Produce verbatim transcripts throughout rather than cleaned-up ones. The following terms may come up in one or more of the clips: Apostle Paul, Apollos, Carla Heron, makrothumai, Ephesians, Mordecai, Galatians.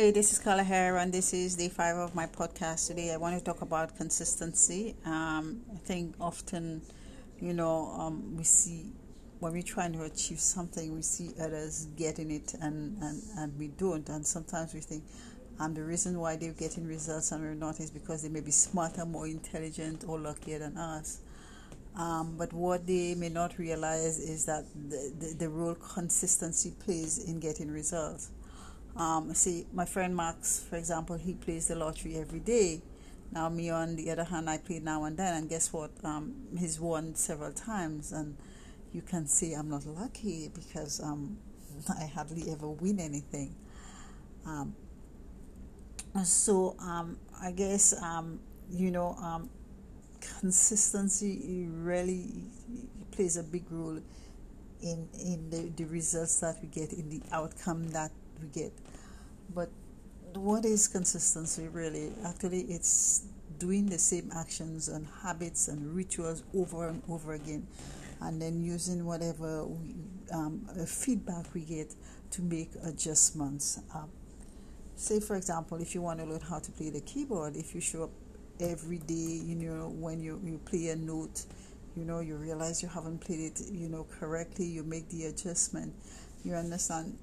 Hey, this is Carla Heron. This is day five of my podcast. Today I want to talk about consistency. Um, I think often, you know, um, we see when we're trying to achieve something, we see others getting it and, and, and we don't. And sometimes we think, and um, the reason why they're getting results and we're not is because they may be smarter, more intelligent, or luckier than us. Um, but what they may not realize is that the, the, the role consistency plays in getting results. Um, see, my friend Max, for example, he plays the lottery every day. Now, me, on the other hand, I play now and then, and guess what? Um, he's won several times, and you can say I'm not lucky because um, I hardly ever win anything. Um, so, um, I guess, um, you know, um, consistency really plays a big role in, in the, the results that we get, in the outcome that we get. But what is consistency really? Actually, it's doing the same actions and habits and rituals over and over again, and then using whatever we, um, feedback we get to make adjustments. Um, say, for example, if you want to learn how to play the keyboard, if you show up every day, you know, when you, you play a note, you know, you realize you haven't played it, you know, correctly, you make the adjustment, you understand.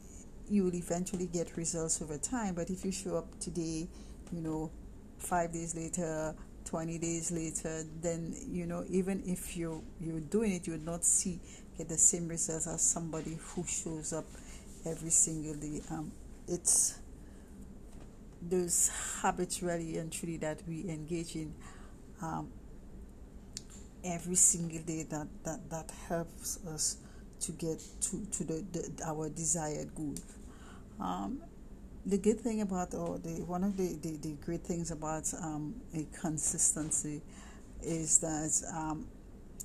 You will eventually get results over time. But if you show up today, you know, five days later, twenty days later, then, you know, even if you you're doing it, you would not see get the same results as somebody who shows up every single day. Um, it's those habits really and truly that we engage in um, every single day that that that helps us to get to, to the, the our desired goal. Um, the good thing about, or the one of the, the, the great things about um, a consistency is that um,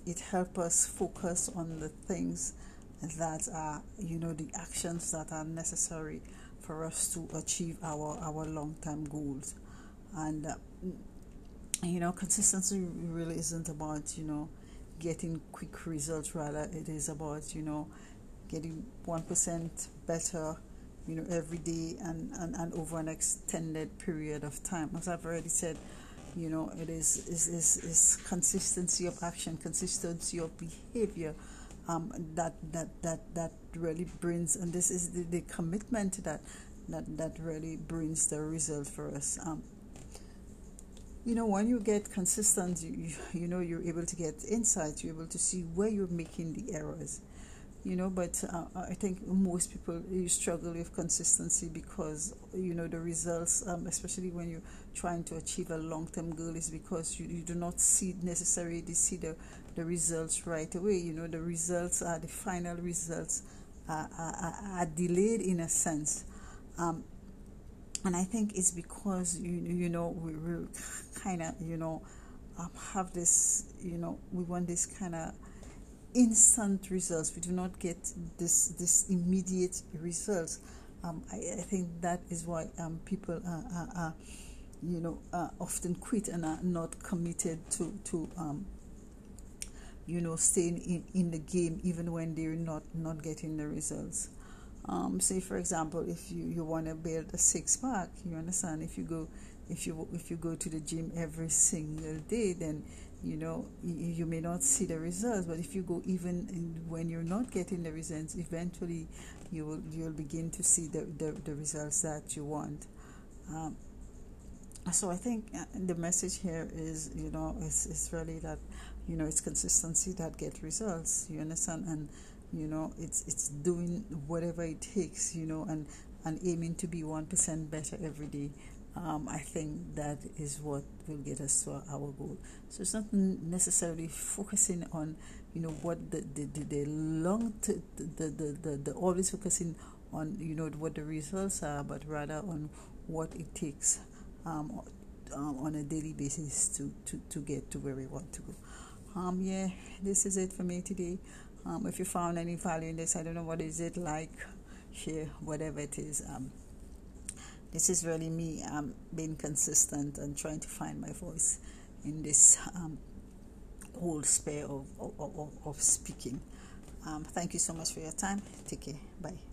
it helps us focus on the things that are, you know, the actions that are necessary for us to achieve our, our long-term goals. And, uh, you know, consistency really isn't about, you know, getting quick results. Rather, it is about, you know, getting one percent better, you know, every day and, and, and over an extended period of time. As I've already said, you know, it is is, is, is consistency of action, consistency of behavior um, that, that that that really brings, and this is the, the commitment to that, that that really brings the result for us. Um, You know, when you get consistent, you, you know, you're able to get insight. You're able to see where you're making the errors, you know. But uh, I think most people, you struggle with consistency because, you know, the results, um, especially when you're trying to achieve a long-term goal, is because you, you do not see necessarily see the, the results right away. You know, the results are the final results are, are, are delayed in a sense. Um, And I think it's because, you you know, we, we kind of, you know, um, have this, you know, we want this kind of instant results. We do not get this this immediate results. Um, I, I think that is why um, people are, are, are, you know, are often quit and are not committed to, to um, you know, staying in, in the game even when they're not, not getting the results. Um, say, for example, if you, you want to build a six pack, you understand, if you go, if you if you go to the gym every single day, then, you know, you, you may not see the results. But if you go even in, when you're not getting the results, eventually you will you'll begin to see the, the, the results that you want. Um, so I think the message here is, you know, it's it's really that, you know, it's consistency that gets results. You understand. And you know, it's it's doing whatever it takes, you know, and, and aiming to be one percent better every day. Um, I think that is what will get us to our goal. So it's not necessarily focusing on, you know, what the the, the, the long, t- the, the, the, the always focusing on, you know, what the results are, but rather on what it takes um, on a daily basis to, to, to get to where we want to go. Um, yeah, this is it for me today. Um, if you found any value in this, I don't know what is it, like, share, whatever it is. Um, this is really me um, being consistent and trying to find my voice in this um, whole sphere of, of, of, of speaking. Um, thank you so much for your time. Take care. Bye.